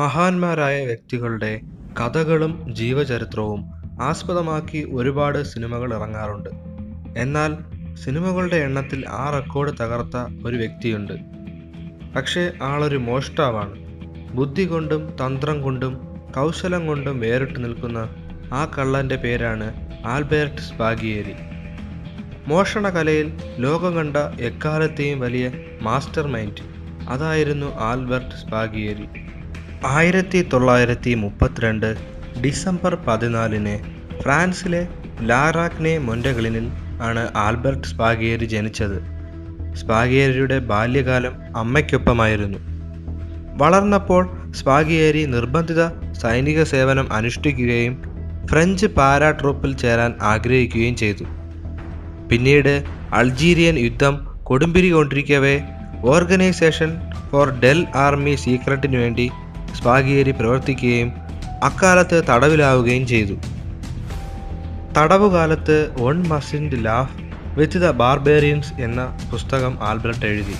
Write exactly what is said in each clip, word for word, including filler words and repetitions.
മഹാന്മാരായ വ്യക്തികളുടെ കഥകളും ജീവചരിത്രവും ആസ്പദമാക്കി ഒരുപാട് സിനിമകൾ ഇറങ്ങാറുണ്ട്. എന്നാൽ സിനിമകളുടെ എണ്ണത്തിൽ ആ റെക്കോർഡ് തകർത്ത ഒരു വ്യക്തിയുണ്ട്. പക്ഷേ ആളൊരു മോഷ്ടാവാണ്. ബുദ്ധി കൊണ്ടും തന്ത്രം കൊണ്ടും കൗശലം കൊണ്ടും വേറിട്ട് നിൽക്കുന്ന ആ കള്ളൻ്റെ പേരാണ് ആൽബേർട്ട് സ്പാഗിയേരി. മോഷണ കലയിൽ ലോകം കണ്ട എക്കാലത്തെയും വലിയ മാസ്റ്റർ മൈൻഡ് അതായിരുന്നു ആൽബർട്ട് സ്പാഗിയേരി. ആയിരത്തി തൊള്ളായിരത്തി മുപ്പത്തിരണ്ട് ഡിസംബർ പതിനാലിന് ഫ്രാൻസിലെ ലാറാക്നെ മൊൻഡെഗളിനിൽ ആണ് ആൽബർട്ട് സ്പാഗിയേരി ജനിച്ചത്. സ്പാഗിയേരിയുടെ ബാല്യകാലം അമ്മയ്ക്കൊപ്പമായിരുന്നു. വളർന്നപ്പോൾ സ്പാഗിയേരി നിർബന്ധിത സൈനിക സേവനം അനുഷ്ഠിക്കുകയും ഫ്രഞ്ച് പാരാ ട്രൂപ്പിൽ ചേരാൻ ആഗ്രഹിക്കുകയും ചെയ്തു. പിന്നീട് അൾജീരിയൻ യുദ്ധം കൊടുമ്പിരികൊണ്ടിരിക്കവേ ഓർഗനൈസേഷൻ ഫോർ ഡെൽ ആർമി സീക്രട്ടിനു വേണ്ടി സ്പാഗിയേരി പ്രവർത്തിക്കുകയും അക്കാലത്ത് തടവിലാവുകയും ചെയ്തു. തടവുകാലത്ത് one mind law with the barbarians എന്ന പുസ്തകം ആൽബർട്ട് എഴുതി.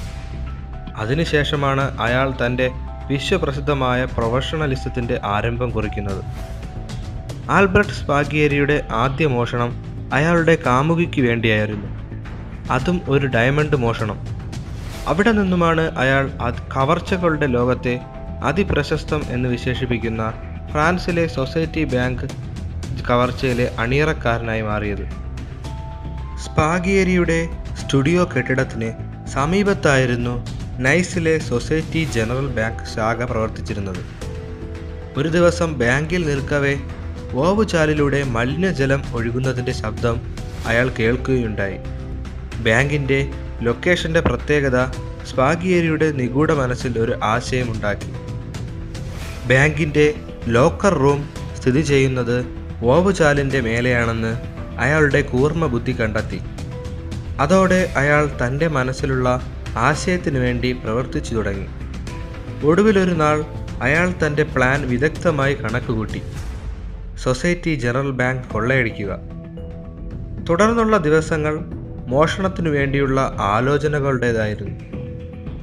അതിനുശേഷമാണ് അയാൾ തൻ്റെ വിശ്വപ്രസിദ്ധമായ പ്രൊഫഷണലിസത്തിൻ്റെ ആരംഭം കുറിക്കുന്നത്. ആൽബർട്ട് സ്പാഗിയേരിയുടെ ആദ്യ മോഷണം അയാളുടെ കാമുകിക്ക് വേണ്ടിയായിരുന്നു, അതും ഒരു ഡയമണ്ട് മോഷണം. അവിടെ നിന്നുമാണ് അയാൾ കവർച്ചകളുടെ ലോകത്തെ അതിപ്രശസ്തം എന്ന് വിശേഷിപ്പിക്കുന്ന ഫ്രാൻസിലെ സൊസൈറ്റി ബാങ്ക് കവർച്ചയിലെ അണിയറക്കാരനായി മാറിയത്. സ്പാഗിയേരിയുടെ സ്റ്റുഡിയോ കെട്ടിടത്തിന് സമീപത്തായിരുന്നു നൈസിലെ സൊസൈറ്റി ജനറൽ ബാങ്ക് ശാഖ പ്രവർത്തിച്ചിരുന്നത്. ഒരു ദിവസം ബാങ്കിൽ നിൽക്കവേ ഓവുചാലിലൂടെ മലിനജലം ഒഴുകുന്നതിൻ്റെ ശബ്ദം അയാൾ കേൾക്കുകയുണ്ടായി. ബാങ്കിൻ്റെ ലൊക്കേഷൻ്റെ പ്രത്യേകത സ്പാഗിയേരിയുടെ നിഗൂഢ മനസ്സിൽ ഒരു ആശയമുണ്ടാക്കി. ബാങ്കിൻ്റെ ലോക്കർ റൂം സ്ഥിതി ചെയ്യുന്നത് ഓവുചാലിൻ്റെ മേലെയാണെന്ന് അയാളുടെ കൂർമ്മ ബുദ്ധി കണ്ടെത്തി. അതോടെ അയാൾ തൻ്റെ മനസ്സിലുള്ള ആശയത്തിനു വേണ്ടി പ്രവർത്തിച്ചു തുടങ്ങി. ഒടുവിലൊരു നാൾ അയാൾ തൻ്റെ പ്ലാൻ വിദഗ്ധമായി കണക്കുകൂട്ടി: സൊസൈറ്റി ജനറൽ ബാങ്ക് കൊള്ളയടിക്കുക. തുടർന്നുള്ള ദിവസങ്ങൾ മോഷണത്തിനു വേണ്ടിയുള്ള ആലോചനകളുടേതായിരുന്നു.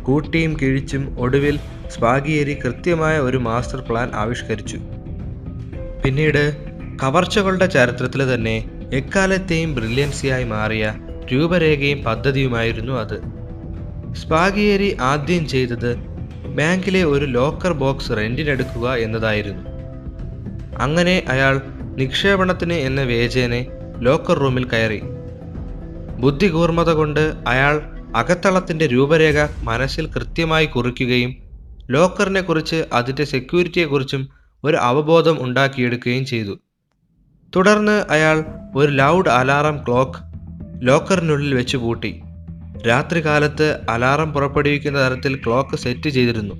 കൂട്ടിയും കിഴിച്ചും ഒടുവിൽ സ്പാഗിയേരി കൃത്യമായ ഒരു മാസ്റ്റർ പ്ലാൻ ആവിഷ്കരിച്ചു. പിന്നീട് കവർച്ചകളുടെ ചരിത്രത്തിൽ തന്നെ എക്കാലത്തെയും ബ്രില്യൻസിയായി മാറിയ രൂപരേഖയും പദ്ധതിയുമായിരുന്നു അത്. സ്പാഗിയേരി ആദ്യം ചെയ്തത് ബാങ്കിലെ ഒരു ലോക്കർ ബോക്സ് റെന്റിനെടുക്കുക എന്നതായിരുന്നു. അങ്ങനെ അയാൾ നിക്ഷേപണത്തിന് എന്ന വേചേനെ ലോക്കർ റൂമിൽ കയറി. ബുദ്ധികൂർമ്മത കൊണ്ട് അയാൾ അകത്തളത്തിൻ്റെ രൂപരേഖ മനസ്സിൽ കൃത്യമായി കുറിക്കുകയും ലോക്കറിനെ കുറിച്ച് അതിൻ്റെ സെക്യൂരിറ്റിയെക്കുറിച്ചും ഒരു അവബോധം ഉണ്ടാക്കിയെടുക്കുകയും ചെയ്തു. തുടർന്ന് അയാൾ ഒരു ലൗഡ് അലാറം ക്ലോക്ക് ലോക്കറിനുള്ളിൽ വെച്ച് പൂട്ടി. രാത്രികാലത്ത് അലാറം പുറപ്പെടുവിക്കുന്ന തരത്തിൽ ക്ലോക്ക് സെറ്റ് ചെയ്തിരുന്നു.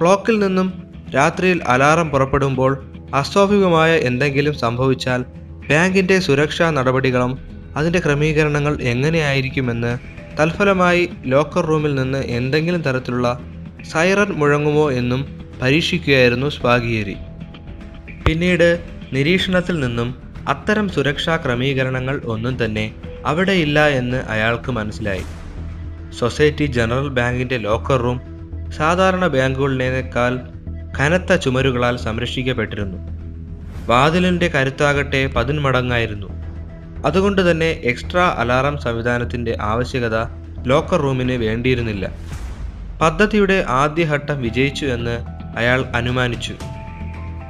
ക്ലോക്കിൽ നിന്നും രാത്രിയിൽ അലാറം പുറപ്പെടുമ്പോൾ അസ്വാഭാവികമായ എന്തെങ്കിലും സംഭവിച്ചാൽ ബാങ്കിൻ്റെ സുരക്ഷാ നടപടികളും അതിൻ്റെ ക്രമീകരണങ്ങൾ എങ്ങനെയായിരിക്കുമെന്ന്, തൽഫലമായി ലോക്കർ റൂമിൽ നിന്ന് എന്തെങ്കിലും തരത്തിലുള്ള സൈറൻ മുഴങ്ങുമോ എന്നും പരീക്ഷിക്കുകയായിരുന്നു സ്പാഗിയേരി. പിന്നീട് നിരീക്ഷണത്തിൽ നിന്നും അത്തരം സുരക്ഷാ ക്രമീകരണങ്ങൾ ഒന്നും തന്നെ അവിടെയില്ല എന്ന് അയാൾക്ക് മനസ്സിലായി. സൊസൈറ്റി ജനറൽ ബാങ്കിൻ്റെ ലോക്കർ റൂം സാധാരണ ബാങ്കുകളിനേക്കാൾ കനത്ത ചുമരുകളാൽ സംരക്ഷിക്കപ്പെട്ടിരുന്നു. വാതിലിൻ്റെ കരുത്താകട്ടെ പതിന്മടങ്ങായിരുന്നു. അതുകൊണ്ട് തന്നെ എക്സ്ട്രാ അലാറം സംവിധാനത്തിൻ്റെ ആവശ്യകത ലോക്കർ റൂമിന് വേണ്ടിയിരുന്നില്ല. പദ്ധതിയുടെ ആദ്യഘട്ടം വിജയിച്ചു എന്ന് അയാൾ അനുമാനിച്ചു.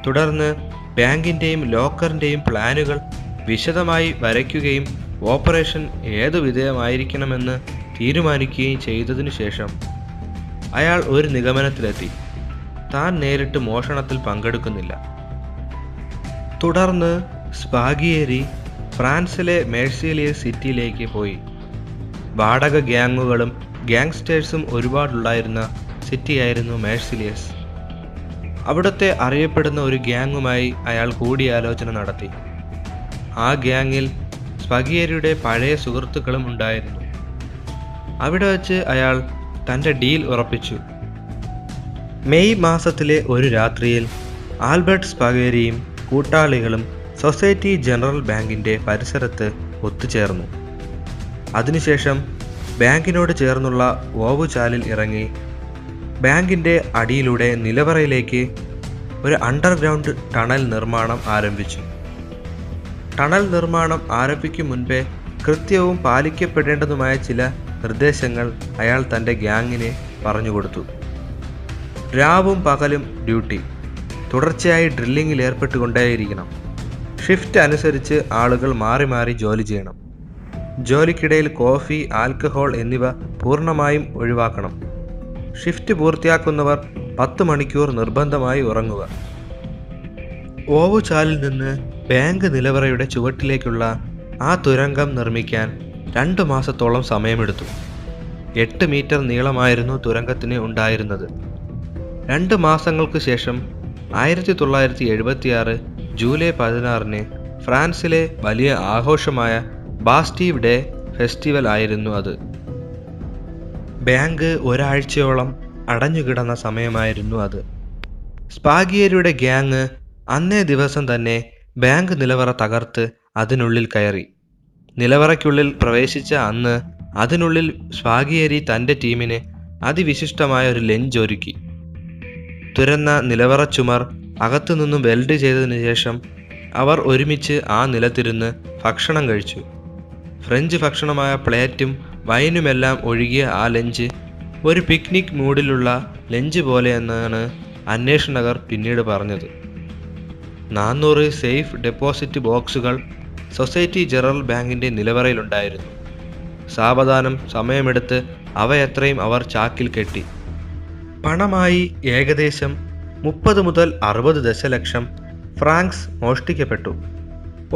തുടർന്ന് ബാങ്കിൻ്റെയും ലോക്കറിൻ്റെയും പ്ലാനുകൾ വിശദമായി വരയ്ക്കുകയും ഓപ്പറേഷൻ ഏതു വിധേയമായിരിക്കണമെന്ന് തീരുമാനിക്കുകയും ചെയ്തതിനു ശേഷം അയാൾ ഒരു നിഗമനത്തിലെത്തി: താൻ നേരിട്ട് മോഷണത്തിൽ പങ്കെടുക്കുന്നില്ല. തുടർന്ന് സ്പാഗിയേരി ഫ്രാൻസിലെ മെഴ്സിലിയ സിറ്റിയിലേക്ക് പോയി. വാടക ഗ്യാങ്ങുകളും ഗ്യാങ്സ്റ്റേഴ്സും ഒരുപാടുണ്ടായിരുന്ന സിറ്റിയായിരുന്നു മേഴ്സിലിയസ്. അവിടുത്തെ അറിയപ്പെടുന്ന ഒരു ഗ്യാങ്ങുമായി അയാൾ കൂടിയാലോചന നടത്തി. ആ ഗ്യാങ്ങിൽ സ്പാഗിയേരിയുടെ പഴയ സുഹൃത്തുക്കളും ഉണ്ടായിരുന്നു. അവിടെ വച്ച് അയാൾ തൻ്റെ ഡീൽ ഉറപ്പിച്ചു. മെയ് മാസത്തിലെ ഒരു രാത്രിയിൽ ആൽബർട്ട് സ്പാഗിയേരിയും കൂട്ടാളികളും സൊസൈറ്റി ജനറൽ ബാങ്കിൻ്റെ പരിസരത്ത് ഒത്തുചേർന്നു. അതിനുശേഷം ബാങ്കിനോട് ചേർന്നുള്ള ഓവുചാലിൽ ഇറങ്ങി ബാങ്കിൻ്റെ അടിയിലൂടെ നിലവറയിലേക്ക് ഒരു അണ്ടർഗ്രൗണ്ട് ടണൽ നിർമ്മാണം ആരംഭിച്ചു. ടണൽ നിർമ്മാണം ആരംഭിക്കും മുൻപേ കൃത്യവും പാലിക്കപ്പെടേണ്ടതുമായ ചില നിർദ്ദേശങ്ങൾ അയാൾ തൻ്റെ ഗ്യാങ്ങിനെ പറഞ്ഞുകൊടുത്തു. രാവും പകലും ഡ്യൂട്ടി, തുടർച്ചയായി ഡ്രില്ലിങ്ങിൽ ഏർപ്പെട്ടുകൊണ്ടേയിരിക്കണം. ഷിഫ്റ്റ് അനുസരിച്ച് ആളുകൾ മാറി മാറി ജോലി ചെയ്യണം. ജോലിക്കിടയിൽ കോഫി, ആൽക്കഹോൾ എന്നിവ പൂർണ്ണമായും ഒഴിവാക്കണം. ഷിഫ്റ്റ് പൂർത്തിയാക്കുന്നവർ പത്ത് മണിക്കൂർ നിർബന്ധമായി ഉറങ്ങുക. ഓവുചാലിൽ നിന്ന് ബാങ്ക് നിലവറയുടെ ചുവട്ടിലേക്കുള്ള ആ തുരങ്കം നിർമ്മിക്കാൻ രണ്ടു മാസത്തോളം സമയമെടുത്തു. എട്ട് മീറ്റർ നീളമായിരുന്നു തുരങ്കത്തിന് ഉണ്ടായിരുന്നത്. രണ്ട് മാസങ്ങൾക്ക് ശേഷം ആയിരത്തി തൊള്ളായിരത്തി എഴുപത്തി ആറ് ജൂലൈ പതിനാറിന് ഫ്രാൻസിലെ വലിയ ആഘോഷമായ ബാസ്റ്റീവ് ഡേ ഫെസ്റ്റിവൽ ആയിരുന്നു അത്. ബാങ്ക് ഒരാഴ്ചയോളം അടഞ്ഞുകിടന്ന സമയമായിരുന്നു അത്. സ്പാഗിയേരിയുടെ ഗ്യാങ് അന്നേ ദിവസം തന്നെ ബാങ്ക് നിലവറ തകർത്ത് അതിനുള്ളിൽ കയറി. നിലവറയ്ക്കുള്ളിൽ പ്രവേശിച്ച അന്ന് അതിനുള്ളിൽ സ്പാഗിയേരി തൻ്റെ ടീമിന് അതിവിശിഷ്ടമായ ഒരു ലഞ്ച് ഒരുക്കി. തുരന്ന നിലവറ ചുമർ അകത്തുനിന്നും വെൽഡ് ചെയ്തതിനു ശേഷം അവർ ഒരുമിച്ച് ആ നിലത്തിരുന്ന് ഭക്ഷണം കഴിച്ചു. ഫ്രഞ്ച് ഭക്ഷണമായ പ്ലേറ്റും വൈനുമെല്ലാം ഒഴുകിയ ആ ലഞ്ച് ഒരു പിക്നിക് മൂഡിലുള്ള ലഞ്ച് പോലെയെന്നാണ് അന്വേഷകർ പിന്നീട് പറഞ്ഞത്. നാനൂറ് സേഫ് ഡെപ്പോസിറ്റ് ബോക്സുകൾ സൊസൈറ്റി ജനറൽ ബാങ്കിൻ്റെ നിലവറയിലുണ്ടായിരുന്നു. സാവധാനം സമയമെടുത്ത് അവയത്രയും അവർ ചാക്കിൽ കെട്ടി. പണമായി ഏകദേശം മുപ്പത് മുതൽ അറുപത് ദശലക്ഷം ഫ്രാങ്ക്സ് മോഷ്ടിക്കപ്പെട്ടു.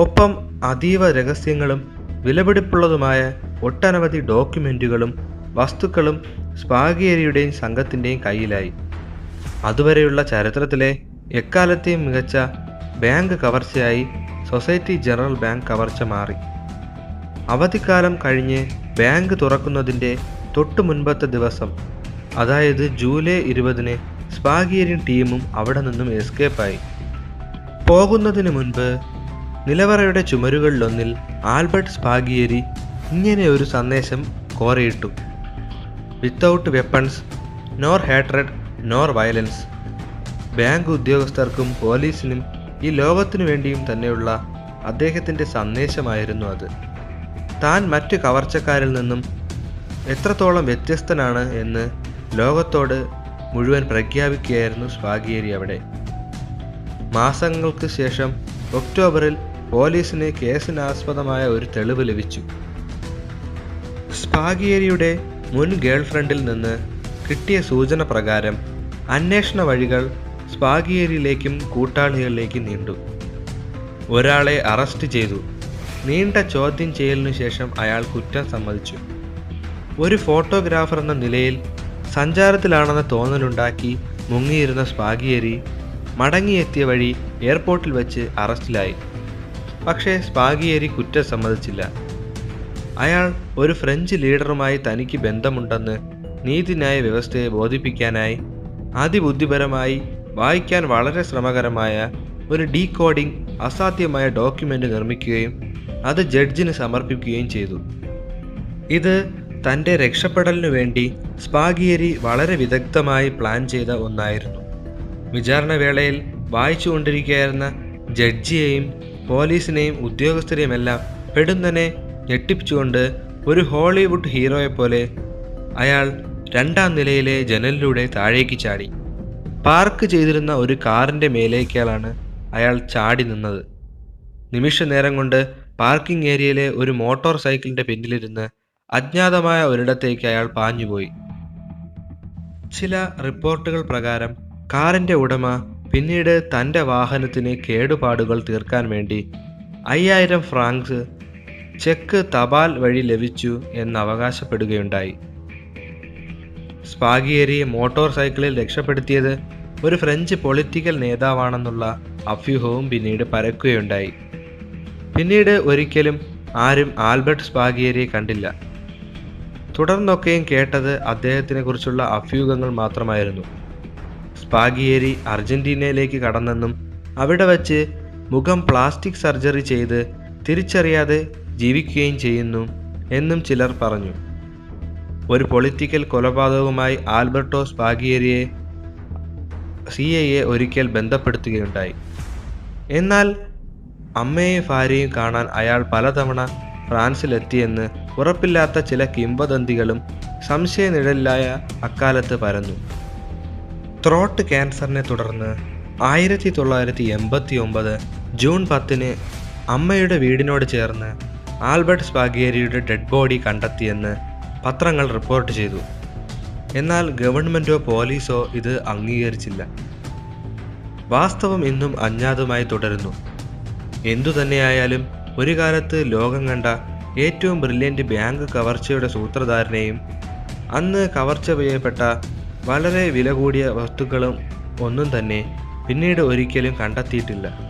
ഒപ്പം അതീവ രഹസ്യങ്ങളും വിലപിടിപ്പുള്ളതുമായ ഒട്ടനവധി ഡോക്യുമെൻറ്റുകളും വസ്തുക്കളും സ്പാഗിയേരിയുടെയും സംഘത്തിൻ്റെയും കയ്യിലായി. അതുവരെയുള്ള ചരിത്രത്തിലെ എക്കാലത്തെയും മികച്ച ബാങ്ക് കവർച്ചയായി സൊസൈറ്റി ജനറൽ ബാങ്ക് കവർച്ച മാറി. അവധിക്കാലം കഴിഞ്ഞ് ബാങ്ക് തുറക്കുന്നതിൻ്റെ തൊട്ടു മുൻപത്തെ ദിവസം, അതായത് ജൂലൈ ഇരുപതിന് സ്പാഗിയേരിയൻ ടീമും അവിടെ നിന്നും എസ്കേപ്പായി. പോകുന്നതിന് മുൻപ് നിലവറയുടെ ചുമരുകളിലൊന്നിൽ ആൽബർട്ട് സ്പാഗിയേരി ഇങ്ങനെ ഒരു സന്ദേശം കോറിയിട്ടു: without weapons, nor hatred, nor violence. Bank ഉദ്യോഗസ്ഥർക്കും പോലീസിനും ഈ ലോകത്തിനു വേണ്ടിയും തന്നെയുള്ള അദ്ദേഹത്തിൻ്റെ സന്ദേശമായിരുന്നു അത്. താൻ മറ്റ് കവർച്ചക്കാരിൽ നിന്നും എത്രത്തോളം വ്യത്യസ്തനാണ് എന്ന് ലോകത്തോട് മുഴുവൻ പ്രഖ്യാപിക്കുകയായിരുന്നു സ്പാഗിയേരി അവിടെ. മാസങ്ങൾക്ക് ശേഷം ഒക്ടോബറിൽ പോലീസിന് കേസിനാസ്പദമായ ഒരു തെളിവ് ലഭിച്ചു. സ്പാഗിയേരിയുടെ മുൻ ഗേൾഫ്രണ്ടിൽ നിന്ന് കിട്ടിയ സൂചന പ്രകാരം അന്വേഷണ വഴികൾ സ്പാഗിയേരിയിലേക്കും കൂട്ടാളികളിലേക്കും നീണ്ടു. ഒരാളെ അറസ്റ്റ് ചെയ്തു. നീണ്ട ചോദ്യം ചെയ്യലിനു ശേഷം അയാൾ കുറ്റം സമ്മതിച്ചു. ഒരു ഫോട്ടോഗ്രാഫർ എന്ന നിലയിൽ സഞ്ചാരത്തിലാണെന്ന തോന്നലുണ്ടാക്കി മുങ്ങിയിരുന്ന സ്പാഗിയേരി മടങ്ങിയെത്തിയ വഴി എയർപോർട്ടിൽ വച്ച് അറസ്റ്റിലായി. പക്ഷേ സ്പാഗിയേരി കുറ്റം സമ്മതിച്ചില്ല. അയാൾ ഒരു ഫ്രഞ്ച് ലീഡറുമായി തനിക്ക് ബന്ധമുണ്ടെന്ന് നീതിന്യായ വ്യവസ്ഥയെ ബോധിപ്പിക്കാനായി അതിബുദ്ധിപരമായി വായിക്കാൻ വളരെ ശ്രമകരമായ ഒരു ഡീകോഡിംഗ് അസാധ്യമായ ഡോക്യുമെൻ്റ് നിർമ്മിക്കുകയും അത് ജഡ്ജിന് സമർപ്പിക്കുകയും ചെയ്തു. ഇത് തൻ്റെ രക്ഷപ്പെടലിനു വേണ്ടി സ്പാഗിയേരി വളരെ വിദഗ്ധമായി പ്ലാൻ ചെയ്ത ഒന്നായിരുന്നു. വിചാരണവേളയിൽ വായിച്ചുകൊണ്ടിരിക്കുകയായിരുന്ന ജഡ്ജിയെയും പോലീസിനെയും ഉദ്യോഗസ്ഥരെയുമെല്ലാം പെടുന്നനെ ഞെട്ടിപ്പിച്ചുകൊണ്ട് ഒരു ഹോളിവുഡ് ഹീറോയെപ്പോലെ അയാൾ രണ്ടാം നിലയിലെ ജനലിലൂടെ താഴേക്ക് ചാടി. പാർക്ക് ചെയ്തിരുന്ന ഒരു കാറിൻ്റെ മേലേക്കാണ് അയാൾ ചാടി നിന്നത്. നിമിഷ നേരം കൊണ്ട് പാർക്കിംഗ് ഏരിയയിലെ ഒരു മോട്ടോർ സൈക്കിളിൻ്റെ പിന്നിലിരുന്ന് അജ്ഞാതമായ ഒരിടത്തേക്ക് അയാൾ പാഞ്ഞുപോയി. ചില റിപ്പോർട്ടുകൾ പ്രകാരം കാറിൻ്റെ ഉടമ പിന്നീട് തൻ്റെ വാഹനത്തിന് കേടുപാടുകൾ തീർക്കാൻ വേണ്ടി അയ്യായിരം ഫ്രാങ്ക്സ് ചെക്ക് തപാൽ വഴി ലഭിച്ചു എന്ന് അവകാശപ്പെടുകയുണ്ടായി. സ്പാഗിയേരിയെ മോട്ടോർ സൈക്കിളിൽ രക്ഷപ്പെടുത്തിയത് ഒരു ഫ്രഞ്ച് പൊളിറ്റിക്കൽ നേതാവാണെന്നുള്ള അഭ്യൂഹവും പിന്നീട് പരക്കുകയുണ്ടായി. പിന്നീട് ഒരിക്കലും ആരും ആൽബർട്ട് സ്പാഗിയേരിയെ കണ്ടില്ല. തുടർന്നൊക്കെയും കേട്ടത് അദ്ദേഹത്തിനെ കുറിച്ചുള്ള അഭ്യൂഹങ്ങൾ മാത്രമായിരുന്നു. സ്പാഗിയേരി അർജന്റീനയിലേക്ക് കടന്നെന്നും അവിടെ വച്ച് മുഖം പ്ലാസ്റ്റിക് സർജറി ചെയ്ത് തിരിച്ചറിയാതെ ജീവിക്കുകയും ചെയ്യുന്നു എന്നും ചിലർ പറഞ്ഞു. ഒരു പൊളിറ്റിക്കൽ കൊലപാതകവുമായി ആൽബർട്ടോ സ്പാഗിയേരിയെ സി ഐ എ ഒരിക്കൽ ബന്ധപ്പെടുത്തുകയുണ്ടായി. എന്നാൽ അമ്മയെയും ഭാര്യയും കാണാൻ അയാൾ പലതവണ ഫ്രാൻസിലെത്തിയെന്ന് ഉറപ്പില്ലാത്ത ചില കിംവദന്തികളും സംശയനിഴലിലായ അക്കാലത്ത് പരന്നു. ത്രോട്ട് ക്യാൻസറിനെ തുടർന്ന് ആയിരത്തി തൊള്ളായിരത്തി എൺപത്തി ഒമ്പത് ജൂൺ പത്തിന് അമ്മയുടെ വീടിനോട് ചേർന്ന് ആൽബർട്ട് സ്പാഗിയേരിയുടെ ഡെഡ് ബോഡി കണ്ടെത്തിയെന്ന് പത്രങ്ങൾ റിപ്പോർട്ട് ചെയ്തു. എന്നാൽ ഗവൺമെൻറ്റോ പോലീസോ ഇത് അംഗീകരിച്ചില്ല. വാസ്തവം ഇന്നും അജ്ഞാതമായി തുടരുന്നു. എന്തുതന്നെയായാലും ഒരു കാലത്ത് ലോകം കണ്ട ഏറ്റവും ബ്രില്യൻ്റ് ബാങ്ക് കവർച്ചയുടെ സൂത്രധാരനെയും അന്ന് കവർച്ച ചെയ്യപ്പെട്ട വളരെ വില കൂടിയ വസ്തുക്കളും ഒന്നും തന്നെ പിന്നീട് ഒരിക്കലും കണ്ടെത്തിയിട്ടില്ല.